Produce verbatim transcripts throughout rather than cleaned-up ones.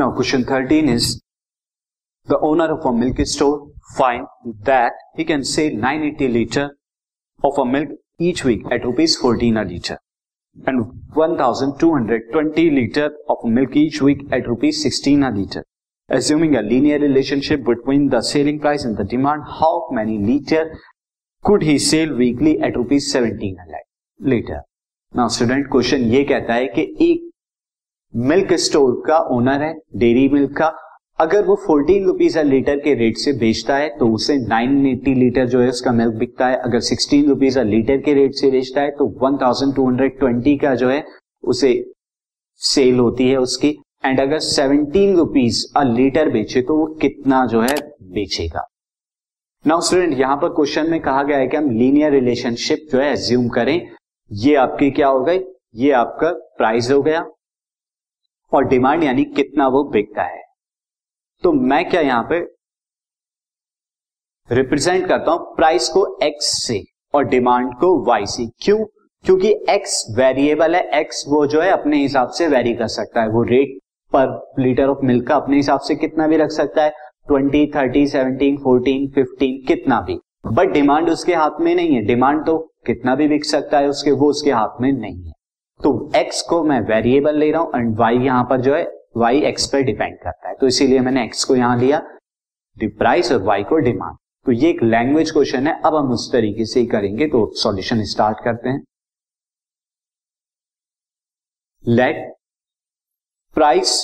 Now question thirteen is, the owner of a milk store find that he can sell nine hundred eighty liters of a milk each week at rupees fourteen a liter and one thousand two hundred twenty liters of milk each week at rupees sixteen a liter. Assuming a linear relationship between the selling price and the demand, how many liter could he sell weekly at rupees seventeen a liter? Now student, question ये कहता है कि एक milk store का owner है, dairy milk का, अगर वो फोर्टीन रुपीज लीटर के रेट से बेचता है तो उसे नौ सौ अस्सी लीटर जो है उसका मिल्क बिकता है, अगर सिक्सटीन रुपीज लीटर के रेट से बेचता है तो one thousand two hundred twenty का जो है उसे सेल होती है उसकी, एंड अगर सेवनटीन रुपीज लीटर बेचे तो वो कितना जो है बेचेगा। नाउ स्टूडेंट, यहाँ पर क्वेश्चन में कहा गया है कि हम लीनियर रिलेशनशिप जो है एज्यूम करें, ये आपकी क्या हो गई, ये आपका प्राइस हो गया और डिमांड यानी कितना वो बिकता है। तो मैं क्या यहां पे रिप्रेजेंट करता हूं प्राइस को एक्स से और डिमांड को वाई से, क्यों, क्योंकि एक्स वेरिएबल है, एक्स वो जो है अपने हिसाब से वेरी कर सकता है, वो रेट पर लीटर ऑफ मिल्क का अपने हिसाब से कितना भी रख सकता है, twenty, thirty, seventeen, fourteen, fifteen, कितना भी, बट डिमांड उसके हाथ में नहीं है, डिमांड तो कितना भी बिक सकता है उसके, वो उसके हाथ में नहीं है। तो x को मैं वेरिएबल ले रहा हूं एंड y यहां पर जो है y x पर डिपेंड करता है, तो इसीलिए मैंने x को यहां लिया प्राइस और y को डिमांड। तो ये एक लैंग्वेज क्वेश्चन है, अब हम उस तरीके से ही करेंगे। तो सॉल्यूशन स्टार्ट करते हैं। Let price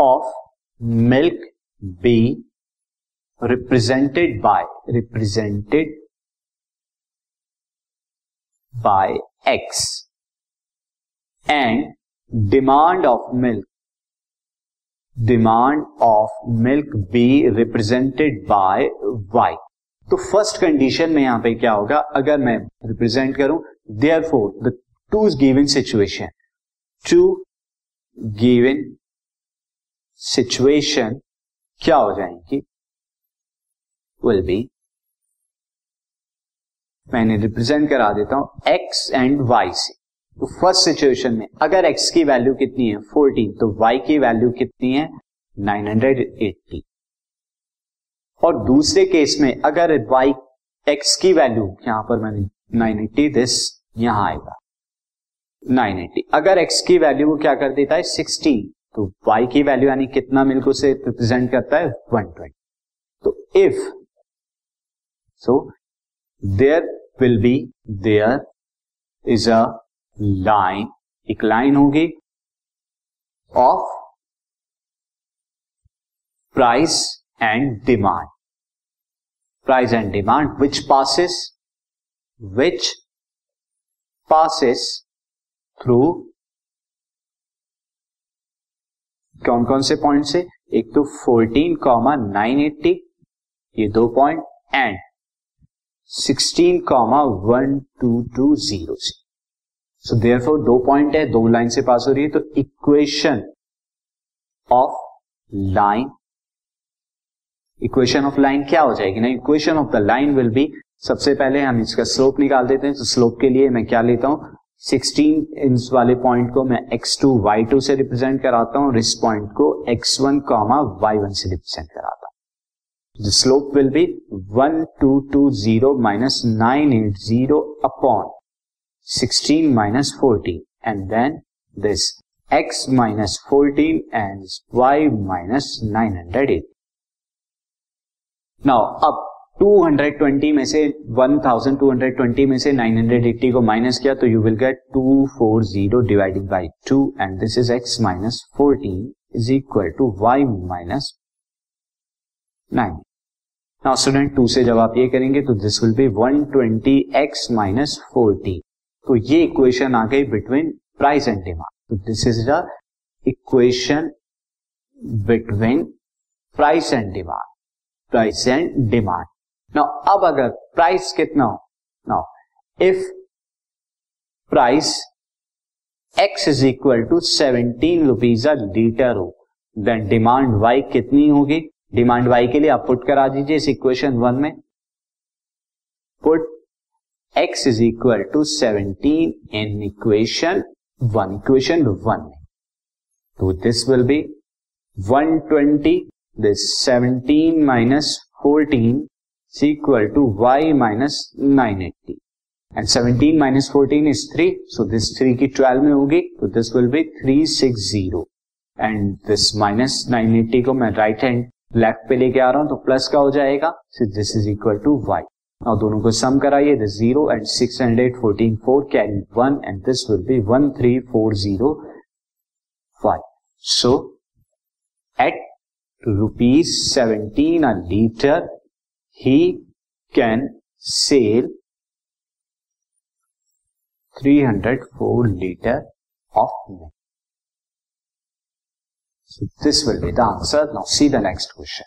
of milk be represented by represented by x and demand of milk demand of milk be represented by y। तो फर्स्ट कंडीशन में यहां पे क्या होगा, अगर मैं रिप्रेजेंट करूं therefore the two given situation two given situation क्या हो जाएंगी, will be, मैंने रिप्रेजेंट करा देता हूं x एंड y से। तो फर्स्ट सिचुएशन में अगर x की वैल्यू कितनी है फोर्टीन, तो y की वैल्यू कितनी है नाइन हंड्रेड एट्टी, और दूसरे केस में अगर y x की वैल्यू यहां पर मैंने नाइन एट्टी, दिस यहां आएगा नाइन एट्टी, अगर x की वैल्यू को क्या कर देता है सिक्सटीन, तो y की वैल्यू यानी कितना मिल्क उसे रिप्रेजेंट करता है वन ट्वेंटी। तो if so There will be, there is a line, एक line होगी of price and demand, price and demand which passes, which passes through कौन कौन से पॉइंट से, एक तो फोर्टीन, नाइन एट्टी ये दो point and sixteen, one two two zero से। सो देयरफॉर दो पॉइंट है, दो लाइन से पास हो रही है, तो equation of line, equation of line क्या हो जाएगी ना, equation of the line will be, सबसे पहले हम इसका स्लोप निकाल देते हैं। तो स्लोप के लिए मैं क्या लेता हूं, सिक्सटीन इंच वाले पॉइंट को मैं एक्स टू वाई टू से रिप्रेजेंट कराता हूं और इस पॉइंट को एक्स वन वाई वन से रिप्रेजेंट कराता हूं। The slope will be one thousand two hundred twenty minus nine eighty upon sixteen minus fourteen and then this x minus fourteen and y minus nine hundred eighty. Now अब two hundred twenty में से one thousand two hundred twenty में से nine eighty को minus किया तो you will get two forty divided by टू and this is x minus fourteen is equal to y minus nine. Now student two से जब आप ये करेंगे तो this will be one twenty x minus forty. तो ये इक्वेशन आ गई between price and demand. This is the equation between price and demand, price and demand. Now अब अगर प्राइस कितना हो, now if price x is equal to seventeen rupees a litre हो, then demand y कितनी होगी, demand Y के लिए आप पुट करा दीजिए इस इक्वेशन वन में, put x is equal to seventeen in equation one, equation one में, तो this will be one twenty, this seventeen minus fourteen is equal to y minus nine eighty. And seventeen minus fourteen is three, so this three की twelve में होगी, so this will be three sixty. And this minus nine eighty को मैं right hand left पे लेके आ रहा हूँ, तो plus का हो जाएगा, so this is equal to y. Now दोनों को sum कराइए, this zero and six hundred, fourteen, four, carry one, and this will be one three four zero y. So, at rupees seventeen a liter, he can sell three hundred four liter of milk. So this will be the answer. Now see the next question.